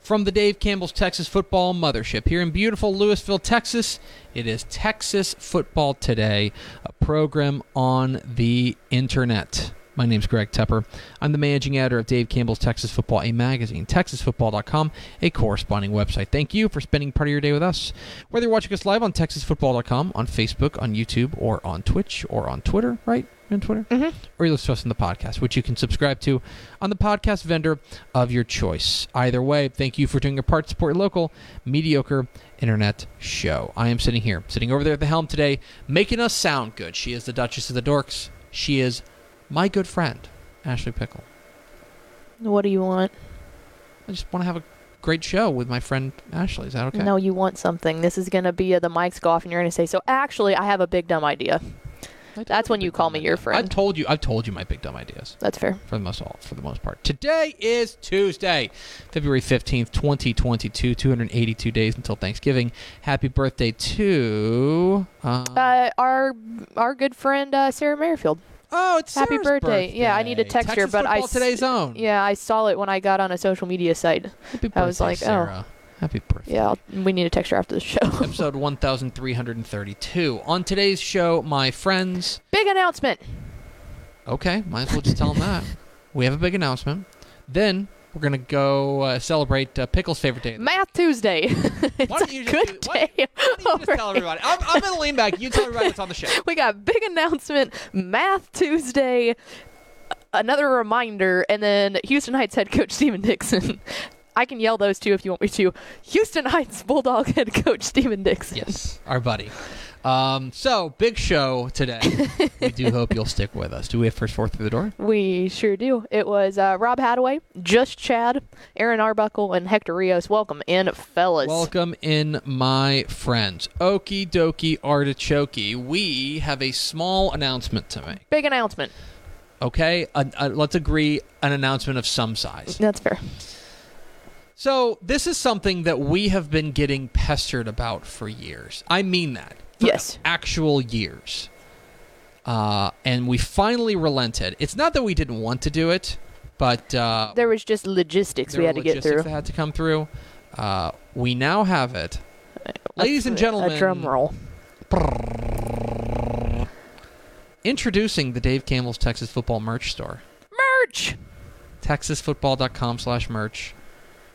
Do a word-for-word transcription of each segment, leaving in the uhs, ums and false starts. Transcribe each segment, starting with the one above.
From the Dave Campbell's Texas Football Mothership here in beautiful Lewisville, Texas, it is Texas Football Today, a program on the internet. My name's Greg Tepper. I'm the managing editor of Dave Campbell's Texas Football, a magazine, Texas Football dot com, a corresponding website. Thank you for spending part of your day with us. Whether you're watching us live on Texas Football dot com, on Facebook, on YouTube, or on Twitch, or on Twitter, right? On Twitter? Mm-hmm. Or you listen to us on the podcast, which you can subscribe to on the podcast vendor of your choice. Either way, thank you for doing your part to support your local mediocre internet show. I am sitting here, sitting over there at the helm today, making us sound good. She is the Duchess of the Dorks. She is my good friend, Ashley Pickle. What do you want? I just want to have a great show with my friend Ashley. Is that okay? No, you want something. This is going to be uh, the mic's go off and you're going to say, so actually, I have a big dumb idea. That's when you call me idea. Your friend. I've told you. I've told you my big dumb ideas. That's fair. For the most all, for the most part. Today is Tuesday, February fifteenth, twenty twenty-two. two hundred eighty-two days until Thanksgiving. Happy birthday to uh, uh, our our good friend uh, Sarah Merrifield. Oh, it's Sarah's happy birthday. birthday. Yeah, I need a text her, but I today's own. Yeah, I saw it when I got on a social media site. Happy birthday, I was like, Sarah. Oh. Happy birthday. Yeah, I'll, we need a texture after the show. Episode one thousand three hundred thirty-two. On today's show, my friends... Big announcement! Okay, might as well just tell them that. We have a big announcement. Then, we're going to go uh, celebrate uh, Pickle's favorite day. Math Tuesday. It's a good day. Why don't you just tell everybody? I'm, I'm going to lean back. You tell everybody what's on the show. We got big announcement, Math Tuesday, another reminder, and then Houston Heights head coach Stephen Dixon. I can yell those two if you want me to. Houston Heights Bulldog head coach Stephen Dixon. Yes, our buddy. Um, so, big show today. We do hope you'll stick with us. Do we have first four through the door? We sure do. It was uh, Rob Hadaway, Just Chad, Aaron Arbuckle, and Hector Rios. Welcome in, fellas. Welcome in, my friends. Okie dokie artichokey. We have a small announcement to make. Big announcement. Okay, uh, uh, let's agree an announcement of some size. That's fair. So this is something that we have been getting pestered about for years. I mean that. For yes. Actual years. Uh, and we finally relented. It's not that we didn't want to do it, but... Uh, there was just logistics we had to get through. There were logistics that had to come through. Uh, we now have it. Ladies and gentlemen... A drum roll. Brrr, introducing the Dave Campbell's Texas Football merch store. Merch! Texas Football dot com slash merch.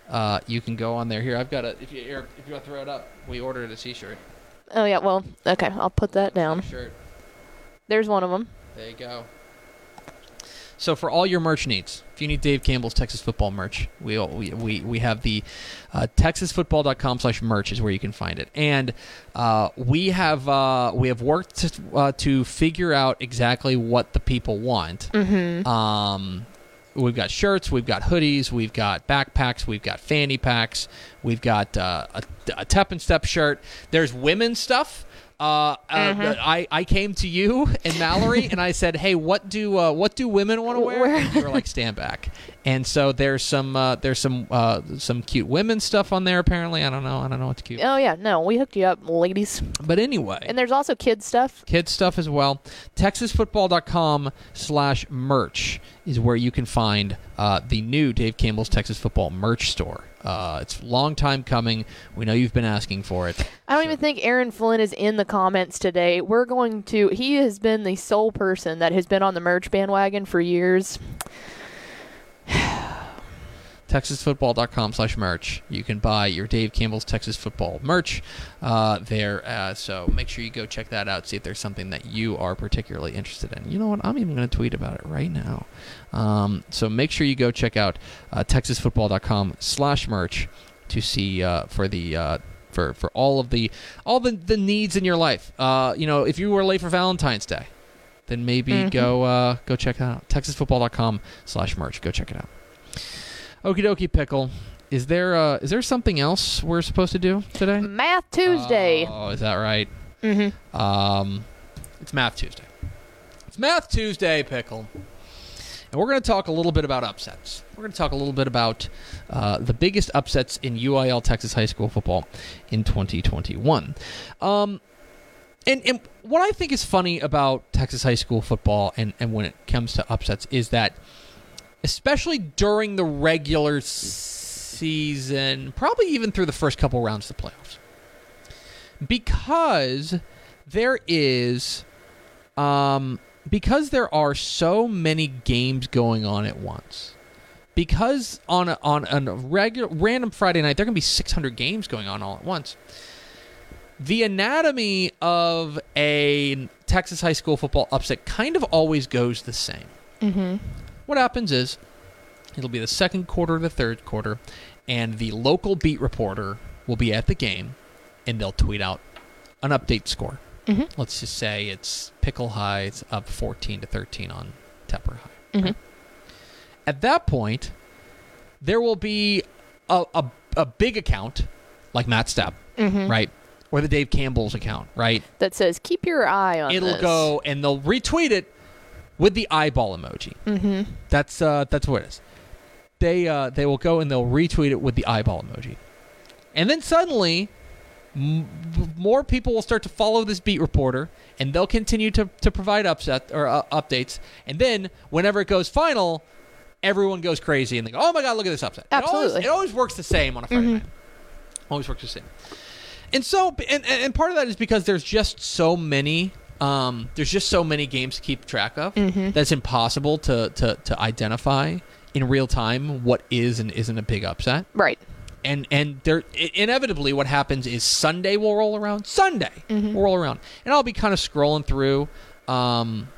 Uh, you can go on there. Here, I've got a. If you if you want to throw it up, we ordered a T-shirt. Oh yeah, well, okay, I'll put that down. T-shirt. There's one of them. There you go. So for all your merch needs, if you need Dave Campbell's Texas Football merch, we all, we, we we have the uh, Texas Football dot com slash merch is where you can find it, and uh, we have uh, we have worked to, uh, to figure out exactly what the people want. Mm-hmm. Um. We've got shirts, we've got hoodies, we've got backpacks, we've got fanny packs, we've got uh, a, a Tep and Step shirt. There's women's stuff. Uh, mm-hmm. uh, I, I came to you and Mallory and I said, hey, what do uh, what do women want to wear? And you were like, stand back. And so there's some uh, there's some uh, some cute women's stuff on there apparently. I don't know. I don't know what's cute. Oh yeah, no, we hooked you up, ladies. But anyway. And there's also kids stuff. Kids stuff as well. Texas Football dot com slash merch is where you can find uh, the new Dave Campbell's Texas Football merch store. Uh, it's a long time coming. We know you've been asking for it. I don't so. even think Aaron Flynn is in the comments today. We're going to... He has been the sole person that has been on the merch bandwagon for years. Texas Football dot com slash merch. You can buy your Dave Campbell's Texas Football merch uh, there. Uh, so make sure you go check that out. See if there's something that you are particularly interested in. You know what? I'm even going to tweet about it right now. Um, so make sure you go check out uh, Texas Football dot com slash merch to see uh, for the uh, for for all of the all the, the needs in your life. Uh, you know, if you were late for Valentine's Day, then maybe mm-hmm. go uh, go check that out. Texas Football dot com slash merch. Go check it out. Okie dokie, Pickle. Is there uh, is there something else we're supposed to do today? Math Tuesday. Oh, is that right? Mm-hmm. Um, it's Math Tuesday. It's Math Tuesday, Pickle. And we're going to talk a little bit about upsets. We're going to talk a little bit about uh, the biggest upsets in U I L Texas high school football in twenty twenty-one. Um, and, and what I think is funny about Texas high school football and, and when it comes to upsets is that, especially during the regular season, probably even through the first couple rounds of the playoffs, because there is... um. Because there are so many games going on at once, because on a, on a regular random Friday night there can be six hundred games going on all at once. The anatomy of a Texas high school football upset kind of always goes the same. Mm-hmm. What happens is it'll be the second quarter, the third quarter, and the local beat reporter will be at the game, and they'll tweet out an update score. Mm-hmm. Let's just say it's Pickle High. It's up fourteen to thirteen on Tepper High. Mm-hmm. Right? At that point, there will be a, a, a big account like Matt Stapp, mm-hmm. right? Or the Dave Campbell's account, right? That says, keep your eye on It'll this. Go, and they'll retweet it with the eyeball emoji. Mm-hmm. That's uh, that's what it is. They, uh, they will go and they'll retweet it with the eyeball emoji. And then suddenly... more people will start to follow this beat reporter, and they'll continue to, to provide upset or uh, updates. And then whenever it goes final, everyone goes crazy and they go, "Oh my God, look at this upset!" Absolutely, it always, it always works the same on a Friday mm-hmm. night. Always works the same. And so, and and part of that is because there's just so many, um, there's just so many games to keep track of mm-hmm. that's impossible to to to identify in real time what is and isn't a big upset. Right. And and there inevitably what happens is Sunday will roll around. Sunday mm-hmm. will roll around. And I'll be kind of scrolling through. Um,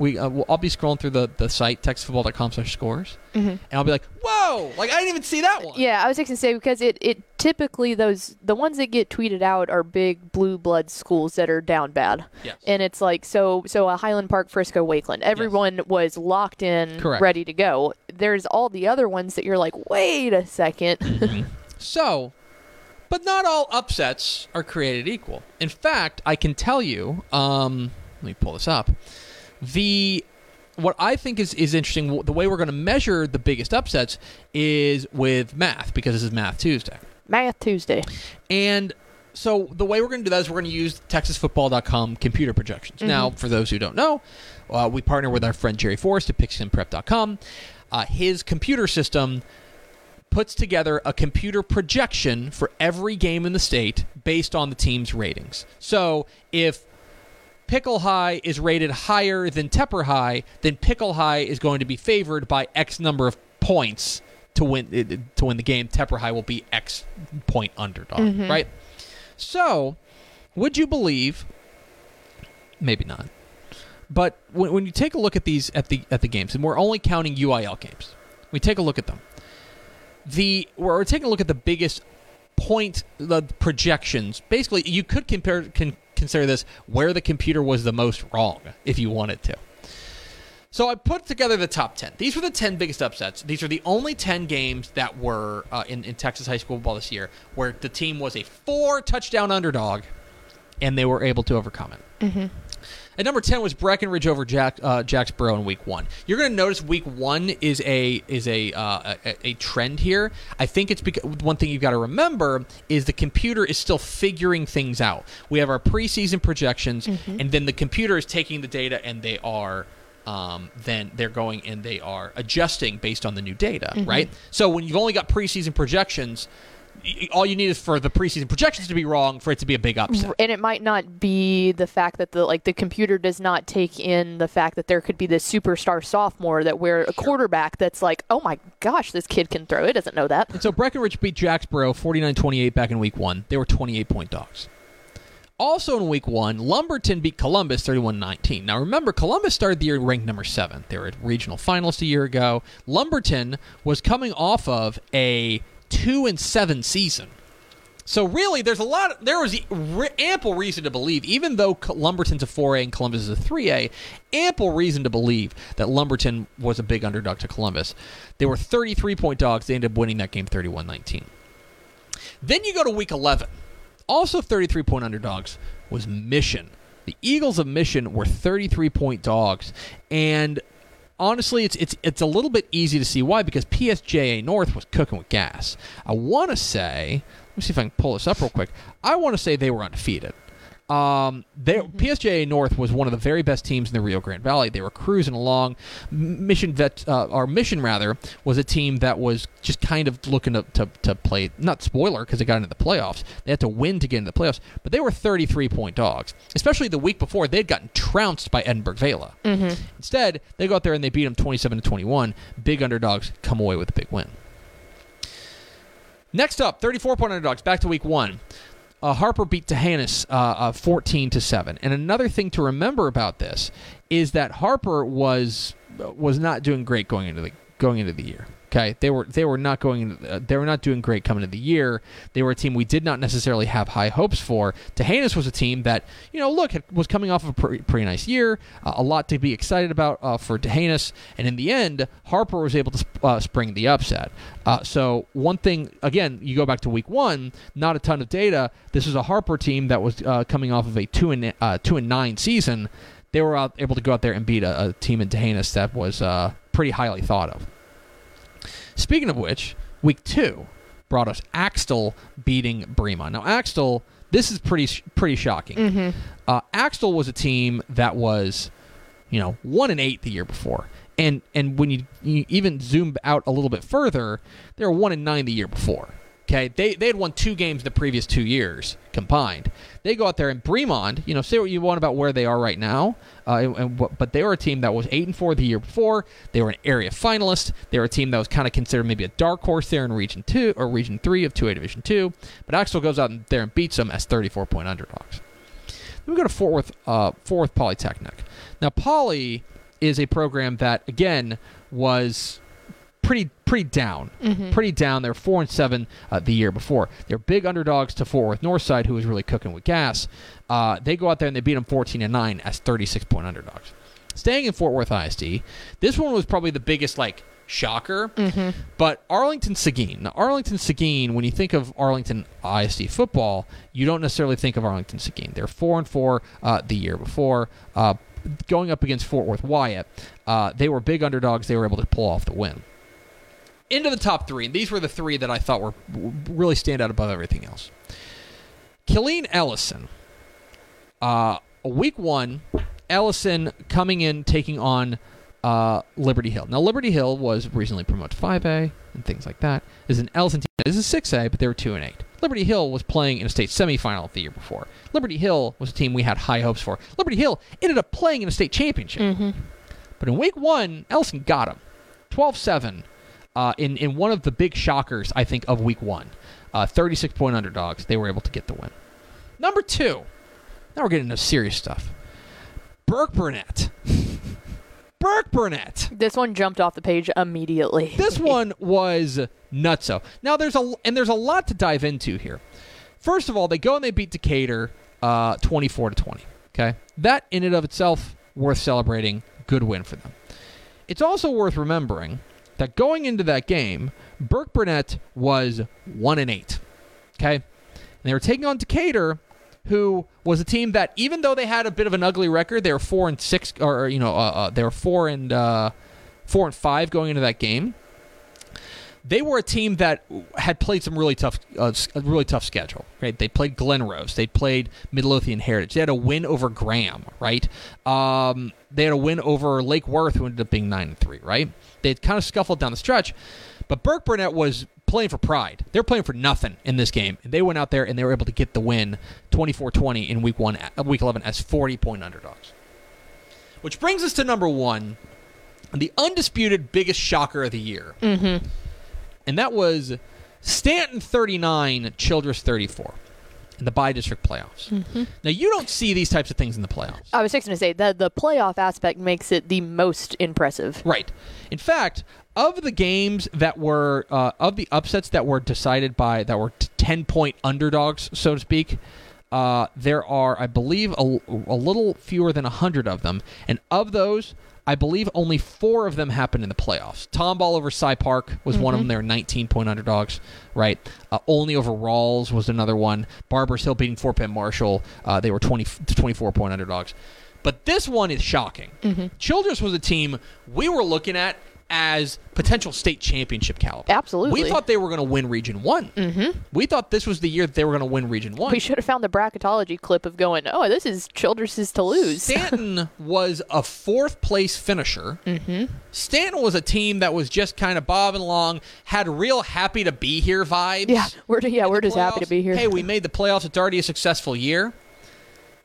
we uh, I'll be scrolling through the, the site, Texas Football dot com slash scores. Mm-hmm. And I'll be like, whoa! Like, I didn't even see that one. Yeah, I was just going to say, because it, it typically, those the ones that get tweeted out are big blue blood schools that are down bad. Yes. And it's like, so so a Highland Park, Frisco, Wakeland. Everyone yes. was locked in, correct. Ready to go. There's all the other ones that you're like, wait a second. Mm-hmm. So, but not all upsets are created equal. In fact, I can tell you, um, let me pull this up. The... What I think is, is interesting, the way we're going to measure the biggest upsets is with math, because this is Math Tuesday. Math Tuesday. And so the way we're going to do that is we're going to use Texas Football dot com computer projections. Mm-hmm. Now, for those who don't know, uh, we partner with our friend Jerry Forrest at picks and prep dot com. Uh, his computer system puts together a computer projection for every game in the state based on the team's ratings. So if Pickle High is rated higher than Tepper High, then Pickle High is going to be favored by X number of points to win to win the game. Tepper High will be X point underdog, mm-hmm. right? So, would you believe? Maybe not. But when, when you take a look at these at the at the games, and we're only counting U I L games, we take a look at them. The we're taking a look at the biggest point the projections. Basically, you could compare. Can, Consider this where the computer was the most wrong, if you wanted to. So I put together the top ten. These were the ten biggest upsets. These are the only ten games that were uh, in, in Texas high school football this year where the team was a four-touchdown underdog, and they were able to overcome it. Mm-hmm. At number ten was Breckenridge over Jack, uh, Jacksboro in week one. You're going to notice week one is a is a, uh, a a trend here. I think it's because one thing you've got to remember is the computer is still figuring things out. We have our preseason projections, mm-hmm. and then the computer is taking the data and they are um, then they're going and they are adjusting based on the new data, mm-hmm. right? So when you've only got preseason projections, all you need is for the preseason projections to be wrong for it to be a big upset. And it might not be the fact that the like the computer does not take in the fact that there could be this superstar sophomore that we're a quarterback that's like, oh my gosh, this kid can throw. It doesn't know that. And so Breckenridge beat Jacksboro forty-nine twenty-eight back in week one. They were twenty-eight point dogs. Also in week one, Lumberton beat Columbus thirty-one nineteen. Now remember, Columbus started the year ranked number seven. They were at regional finalists a year ago. Lumberton was coming off of a two and seven season. So really, there's a lot. Of, there was ample reason to believe, even though Lumberton's a four A and Columbus is a three A, ample reason to believe that Lumberton was a big underdog to Columbus. They were thirty-three point dogs. They ended up winning that game thirty-one nineteen. Then you go to week eleven. Also thirty-three point underdogs was Mission. The Eagles of Mission were thirty-three point dogs. And honestly, it's it's it's a little bit easy to see why, because P S J A North was cooking with gas. I want to say, let me see if I can pull this up real quick. I want to say they were undefeated. Um, they, mm-hmm. P S J A North was one of the very best teams in the Rio Grande Valley. They were cruising along. Mission vet, uh, or Mission rather, was a team that was just kind of looking to to, to play. Not spoiler, because they got into the playoffs. They had to win to get into the playoffs, but they were thirty-three point dogs. Especially the week before, they'd gotten trounced by Edinburgh Vela. Mm-hmm. Instead, they go out there and they beat them twenty-seven to twenty-one. Big underdogs come away with a big win. Next up, thirty-four point underdogs. Back to week one. Uh, Harper beat DeHanis uh, uh, fourteen to seven. And another thing to remember about this is that Harper was was not doing great going into the going into the year. Okay, they were they were not going into, uh, they were not doing great coming into the year. They were a team we did not necessarily have high hopes for. DeHanis was a team that, you know, look, was coming off of a pretty, pretty nice year, uh, a lot to be excited about uh, for DeHanis. And in the end, Harper was able to uh, spring the upset. Uh, so one thing, again, you go back to week one, not a ton of data. This was a Harper team that was uh, coming off of a two and uh, two and nine season. They were out, able to go out there and beat a, a team in DeHanis that was uh, pretty highly thought of. Speaking of which, week two brought us Axtell beating Bremond. Now, Axtell, this is pretty pretty shocking. Mm-hmm. Uh, Axtell was a team that was, you know, one and eight the year before, and and when you, you even zoom out a little bit further, they were one and nine the year before. Okay, they they had won two games the previous two years combined. They go out there and Bremond, you know, say what you want about where they are right now, uh, and, and, but they were a team that was eight and four the year before. They were an area finalist. They were a team that was kind of considered maybe a dark horse there in Region Two or Region Three of two A Division Two. But Axtell goes out there and beats them as thirty-four point underdogs. Then we go to Fort Worth, uh, Fort Worth Polytechnic. Now, Poly is a program that again was pretty pretty down, mm-hmm. pretty down. They're four and seven uh, the year before. They're big underdogs to Fort Worth Northside, who was really cooking with gas. Uh, they go out there and they beat them fourteen and nine as thirty-six point underdogs. Staying in Fort Worth I S D, this one was probably the biggest like shocker. Mm-hmm. But Arlington Seguin, now Arlington Seguin. When you think of Arlington I S D football, you don't necessarily think of Arlington Seguin. They're four and four uh, the year before. Uh, going up against Fort Worth Wyatt, uh, they were big underdogs. They were able to pull off the win. Into the top three, and these were the three that I thought were really stand out above everything else. Killeen Ellison. Uh, week one, Ellison coming in, taking on uh, Liberty Hill. Now, Liberty Hill was recently promoted to five A and things like that. This is an Ellison team. This is six A, but they were two and eight. Liberty Hill was playing in a state semifinal the year before. Liberty Hill was a team we had high hopes for. Liberty Hill ended up playing in a state championship. Mm-hmm. But in week one, Ellison got him. twelve seven. Uh, in, in one of the big shockers, I think, of week one. Uh, thirty-six point underdogs, they were able to get the win. Number two, now we're getting into serious stuff. Burke Burnett. Burke Burnett. This one jumped off the page immediately. This one was nutso. Now, there's a, and there's a lot to dive into here. First of all, they go and they beat Decatur uh, twenty-four to twenty. Okay? That in and of itself, worth celebrating. Good win for them. It's also worth remembering that going into that game, Burke Burnett was one and eight. Okay? And they were taking on Decatur, who was a team that, even though they had a bit of an ugly record, they were four and six, or you know, uh, uh, they were four and uh, four and five going into that game. They were a team that had played some really tough, uh, a really tough schedule. Right? They played Glenrose. They played Midlothian Heritage. They had a win over Graham. Right? Um, they had a win over Lake Worth, who ended up being nine and three. Right? They had kind of scuffled down the stretch, but Burke Burnett was playing for pride. They're playing for nothing in this game. And they went out there and they were able to get the win twenty-four twenty in week one, week eleven as forty-point underdogs. Which brings us to number one, the undisputed biggest shocker of the year. Mm-hmm. And that was Stanton thirty-nine, Childress thirty-four in the bi-district playoffs. Mm-hmm. Now, you don't see these types of things in the playoffs. I was just going to say that the playoff aspect makes it the most impressive. Right. In fact, of the games that were, uh, of the upsets that were decided by, that were ten-point underdogs, so to speak, uh, there are, I believe, a, a little fewer than one hundred of them. And of those, I believe only four of them happened in the playoffs. Tomball over Cy Park was mm-hmm. one of them. They were nineteen-point underdogs, right? Uh, only over Rawls was another one. Barbers Hill beating Fort Penn Marshall. Uh, they were twenty, twenty-four-point underdogs. But this one is shocking. Mm-hmm. Childress was a team we were looking at as potential state championship caliber. Absolutely. We thought they were going to win Region one. Mm-hmm. We thought this was the year that they were going to win Region one. We should have found the bracketology clip of going, oh, this is Childress's to lose. Stanton was a fourth-place finisher. Mm-hmm. Stanton was a team that was just kind of bobbing along, had real happy-to-be-here vibes. Yeah, we're, yeah, we're just happy to be here. Hey, we made the playoffs. It's already a successful year.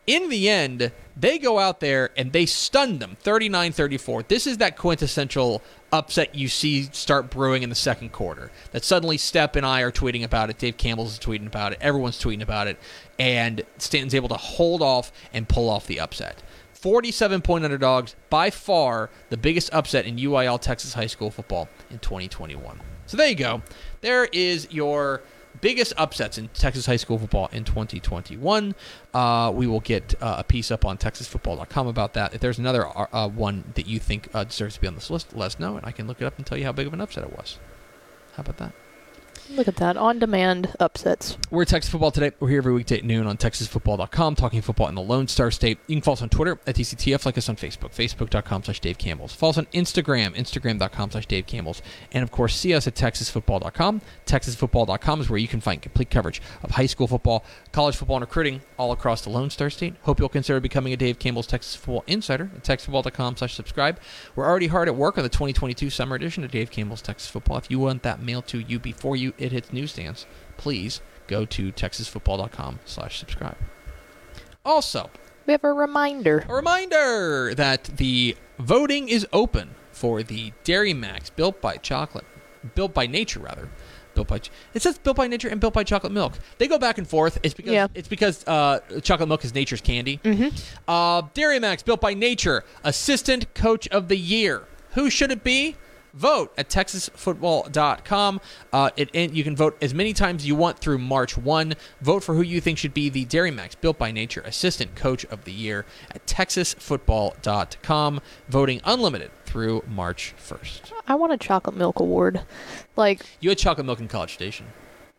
In the end, they go out there and they stun them, thirty-nine thirty-four. This is that quintessential upset you see start brewing in the second quarter. That suddenly Step and I are tweeting about it. Dave Campbell's tweeting about it. Everyone's tweeting about it. And Stanton's able to hold off and pull off the upset. forty-seven-point underdogs, by far the biggest upset in U I L Texas high school football in twenty twenty-one. So there you go. There is your biggest upsets in Texas high school football in twenty twenty-one. Uh, we will get uh, a piece up on Texas Football dot com about that. If there's another uh, one that you think uh, deserves to be on this list, let us know, and I can look it up and tell you how big of an upset it was. How about that? Look at that. On-demand upsets. We're Texas Football Today. We're here every weekday at noon on Texas Football dot com, talking football in the Lone Star State. You can follow us on Twitter at T C T F, like us on Facebook, Facebook.com slash Dave Campbell's. Follow us on Instagram, Instagram.com slash Dave Campbell's. And, of course, see us at Texas Football dot com. Texas Football dot com is where you can find complete coverage of high school football, college football, and recruiting all across the Lone Star State. Hope you'll consider becoming a Dave Campbell's Texas Football Insider at Texas Football dot com slash subscribe. We're already hard at work on the twenty twenty-two summer edition of Dave Campbell's Texas Football. If you want that mailed to you before you it hits newsstands, please go to Texas Football dot com slash subscribe. Also, we have a reminder. A reminder that the voting is open for the Dairy Max built by chocolate, built by nature rather. Built by it says built by nature and built by chocolate milk. They go back and forth. It's because yeah. it's because uh, chocolate milk is nature's candy. Mm-hmm. Uh, Dairy Max built by nature, assistant coach of the year. Who should it be? Vote at Texas Football dot com. Uh, it, and you can vote as many times as you want through March first. Vote for who you think should be the Dairy Max Built by Nature Assistant Coach of the Year at Texas Football dot com. Voting unlimited through March first. I want a chocolate milk award. Like you had chocolate milk in College Station.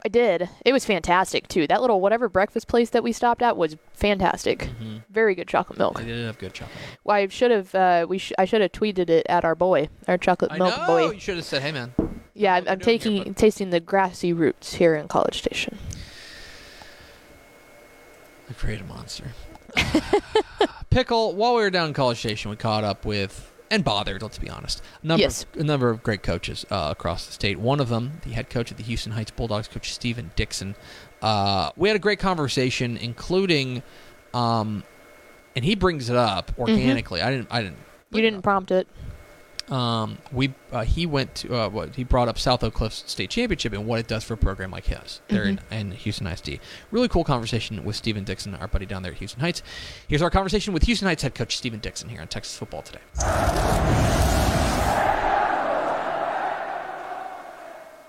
I did. It was fantastic, too. That little whatever breakfast place that we stopped at was fantastic. Mm-hmm. Very good chocolate milk. They did have good chocolate milk. Well, I should have, uh, we sh- I should have tweeted it at our boy, our chocolate I milk know. boy. You should have said, hey, man. Yeah, I'm, I'm taking, here, tasting the grassy roots here in College Station. I created a monster. Pickle, while we were down in College Station, we caught up with... And bothered, let's be honest. A number, yes. of, a number of great coaches uh, across the state. One of them, the head coach of the Houston Heights Bulldogs, Coach Stephen Dixon. Uh, we had a great conversation, including, um, and he brings it up organically. Mm-hmm. I didn't. I didn't. You didn't it prompt it. Um, we uh, he went to uh, what he brought up South Oak Cliff State Championship and what it does for a program like his. They're mm-hmm. in, in Houston I S D. Really cool conversation with Stephen Dixon, our buddy down there at Houston Heights. Here's our conversation with Houston Heights head coach Stephen Dixon here on Texas Football Today.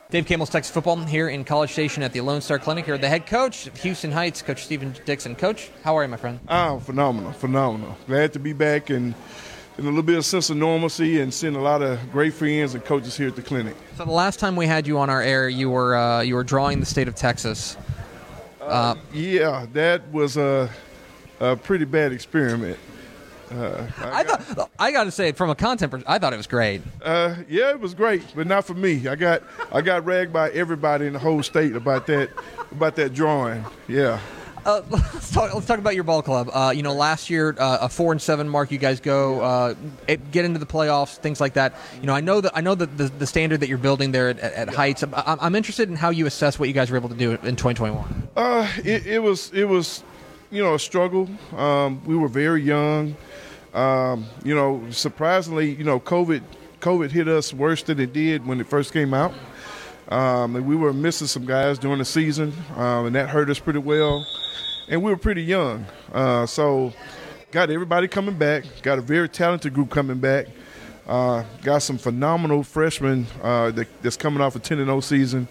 Dave Campbell's Texas Football here in College Station at the Lone Star Clinic. Here, the head coach of Houston Heights, Coach Stephen Dixon. Coach, how are you, my friend? Oh, phenomenal, phenomenal. Glad to be back and. And a little bit of sense of normalcy and seeing a lot of great friends and coaches here at the clinic. So the last time we had you on our air, you were uh, you were drawing the state of Texas. Uh, uh, yeah, that was a, a pretty bad experiment. Uh, I, I got th- I gotta say, from a content perspective, I thought it was great. Uh, yeah, it was great, but not for me. I got I got ragged by everybody in the whole state about that about that drawing. Yeah. Uh, let's talk. Let's talk about your ball club. Uh, you know, last year uh, a four and seven mark. You guys go uh, get into the playoffs, things like that. You know, I know that I know that the, the standard that you're building there at, at yeah. Heights. I'm, I'm interested in how you assess what you guys were able to do in twenty twenty-one. Uh, it, it was it was, you know, a struggle. Um, we were very young. Um, you know, surprisingly, you know, COVID COVID hit us worse than it did when it first came out. Um, and we were missing some guys during the season, um, and that hurt us pretty well. And we were pretty young. Uh, so got everybody coming back, got a very talented group coming back, uh, got some phenomenal freshmen uh, that, that's coming off a ten and oh season.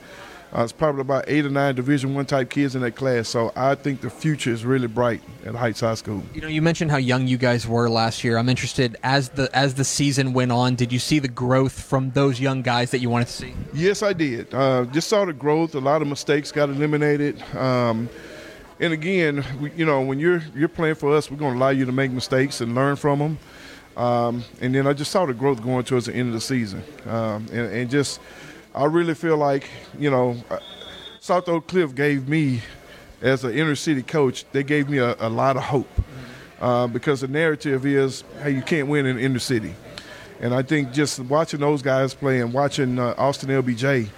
Uh, it's probably about eight or nine Division One type kids in that class, so I think the future is really bright at Heights High School. You know, you mentioned how young you guys were last year. I'm interested, as the as the season went on, did you see the growth from those young guys that you wanted to see? Yes, I did. Uh, just saw the growth. A lot of mistakes got eliminated. Um, and again, we, you know, when you're you're playing for us, we're going to allow you to make mistakes and learn from them. Um, and then I just saw the growth going towards the end of the season, um, and, and just. I really feel like, you know, South Oak Cliff gave me, as an inner city coach, they gave me a, a lot of hope uh, because the narrative is, hey, you can't win in the inner city. And I think just watching those guys play and watching uh, Austin L B J,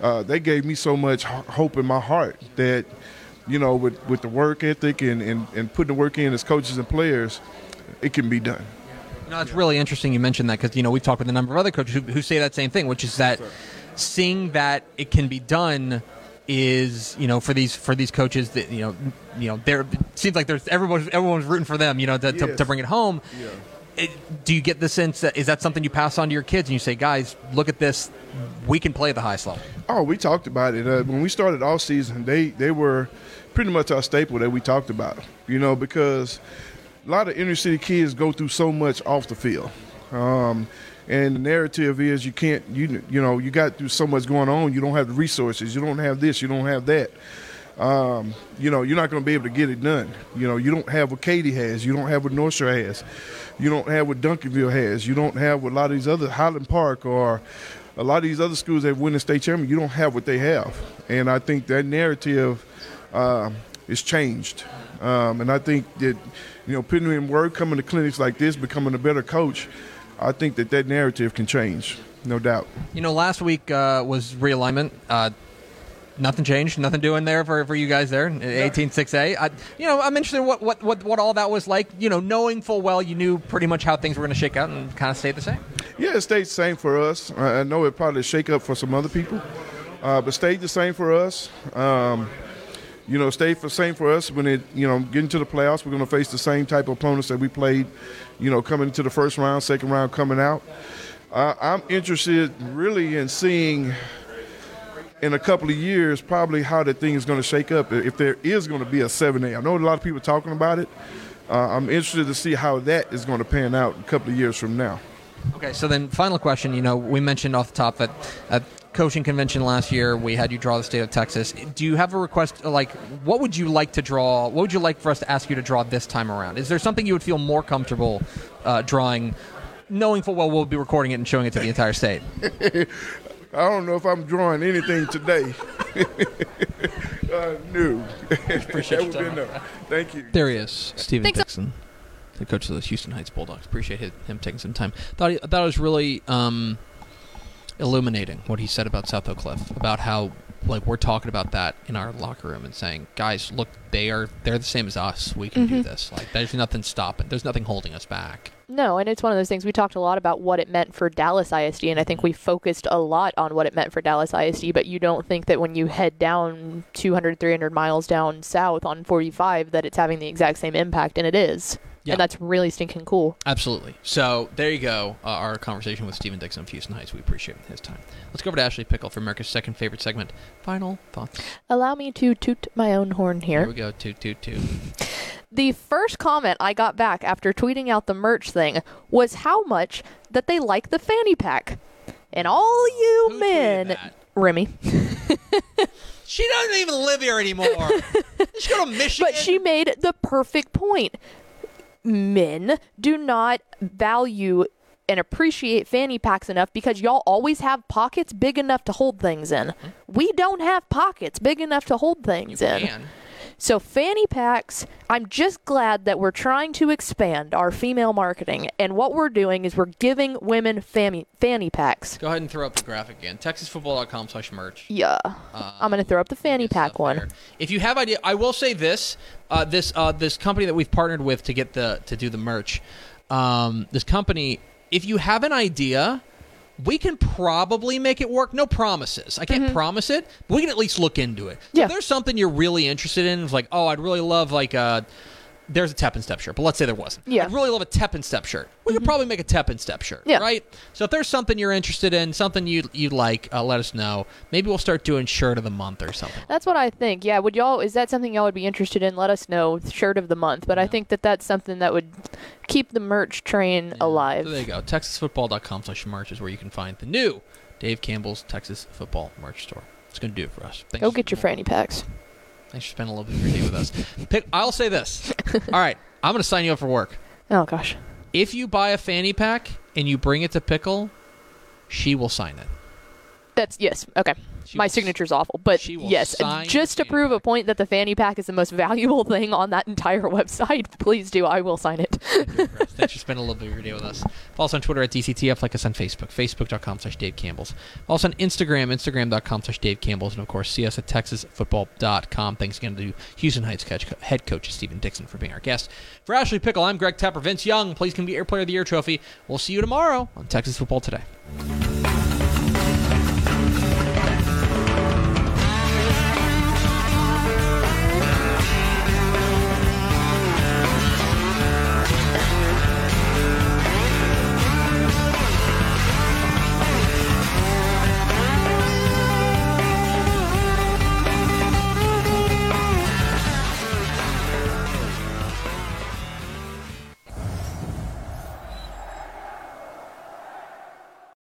uh, they gave me so much hope in my heart that, you know, with, with the work ethic and, and, and putting the work in as coaches and players, it can be done. No, it's really interesting you mentioned that because, you know, we've talked with a number of other coaches who, who say that same thing, which is that sure. Seeing that it can be done is, you know, for these for these coaches that, you know, you know, there seems like there's everyone everyone's rooting for them, you know, to yes. to, to bring it home. Yeah. It, do you get the sense that is that something you pass on to your kids and you say, guys, look at this, we can play at the highest level? Oh, we talked about it uh, when we started off season. They they were pretty much our staple that we talked about, you know, because a lot of inner city kids go through so much off the field. Um, And the narrative is you can't, you you know, you got through so much going on, you don't have the resources, you don't have this, you don't have that. Um, you know, you're not going to be able to get it done. You know, you don't have what Katy has, you don't have what North Shore has, you don't have what Duncanville has, you don't have what a lot of these other, Highland Park or a lot of these other schools that win the state chairman, you don't have what they have. And I think that narrative uh, is changed. Um, and I think that, you know, putting in work, coming to clinics like this, becoming a better coach, I think that that narrative can change, no doubt. You know, last week uh, was realignment. Uh, nothing changed, nothing doing there for, for you guys there, eighteen six A. I, you know, I'm interested in what, what, what, what all that was like, you know, knowing full well you knew pretty much how things were going to shake out and kind of stayed the same. Yeah, it stayed the same for us. I know it probably shake up for some other people, uh, but stayed the same for us. Um, you know, stayed the same for us when it, you know, getting to the playoffs, we're going to face the same type of opponents that we played, you know, coming into the first round, second round, coming out. Uh, I'm interested really in seeing in a couple of years probably how that thing is going to shake up, if there is going to be a seven A. I know a lot of people are talking about it. Uh, I'm interested to see how that is going to pan out a couple of years from now. Okay, so then final question. You know, we mentioned off the top that at coaching convention last year we had you draw the state of Texas. Do you have a request, like, what would you like to draw? What would you like for us to ask you to draw this time around? Is there something you would feel more comfortable uh, drawing, knowing full well we'll be recording it and showing it to the entire state? I don't know if I'm drawing anything today. uh, no. Appreciate it. No. Thank you. There he is, Stephen Thanks. Dixon, the coach of the Houston Heights Bulldogs. Appreciate him taking some time. Thought he, thought it was really um, illuminating what he said about South Oak Cliff, about how, like, we're talking about that in our locker room and saying, guys, look, they are they're the same as us. We can mm-hmm. do this. Like, there's nothing stopping. There's nothing holding us back. No, and it's one of those things. We talked a lot about what it meant for Dallas I S D, and I think we focused a lot on what it meant for Dallas I S D, but you don't think that when you head down two hundred, three hundred miles down south on forty-five that it's having the exact same impact, and it is. Yeah. And that's really stinking cool. Absolutely. So there you go, uh, our conversation with Stephen Dixon of Houston Heights. We appreciate his time. Let's go over to Ashley Pickle for America's second favorite segment, Final Thoughts. Allow me to toot my own horn here. Here we go, toot, toot, toot. The first comment I got back after tweeting out the merch thing was how much that they like the fanny pack. And all you Who men... That? Remy. She doesn't even live here anymore. She go to Mission. But she made the perfect point. Men do not value and appreciate fanny packs enough because y'all always have pockets big enough to hold things in. Mm-hmm. We don't have pockets big enough to hold things you in. Can. So fanny packs, I'm just glad that we're trying to expand our female marketing, and what we're doing is we're giving women fami- fanny packs. Go ahead and throw up the graphic again. TexasFootball.com slash merch. Yeah. Um, I'm going to throw up the fanny pack one. There. If you have idea, I will say this, uh, this uh, this company that we've partnered with to get the to do the merch, um, this company, if you have an idea, we can probably make it work. No promises. I can't mm-hmm. promise it, but we can at least look into it. So yeah. If there's something you're really interested in, it's like, oh, I'd really love, like, a, there's a Tep and Step shirt, but let's say there wasn't. Yeah. I'd really love a Tep and Step shirt. We mm-hmm. could probably make a Tep and Step shirt, yeah. right? So if there's something you're interested in, something you'd, you'd like, uh, let us know. Maybe we'll start doing shirt of the month or something. That's what I think. Yeah, would y'all? Is that something y'all would be interested in? Let us know, shirt of the month. But yeah. I think that that's something that would keep the merch train yeah. alive. So there you go. TexasFootball.com slash merch is where you can find the new Dave Campbell's Texas Football merch store. It's going to do it for us. Thanks go get your fanny packs. Thanks for spending a little bit of your day with us. Pick, I'll say this. All right. I'm going to sign you up for work. Oh, gosh. If you buy a fanny pack and you bring it to Pickle, she will sign it. That's, yes. Okay. She My will, signature's awful, but yes, just to prove pack. a point that the fanny pack is the most valuable thing on that entire website, please do. I will sign it. Thanks for spending a little bit of your day with us. Follow us on Twitter at D C T F. Like us on Facebook, facebook.com slash Dave Campbell's. Follow us on Instagram, instagram.com slash Dave Campbell's. And, of course, see us at texas football dot com. Thanks again to Houston Heights head coach Stephen Dixon for being our guest. For Ashley Pickle, I'm Greg Tepper. Vince Young, please can be Air Player of the Year trophy. We'll see you tomorrow on Texas Football Today.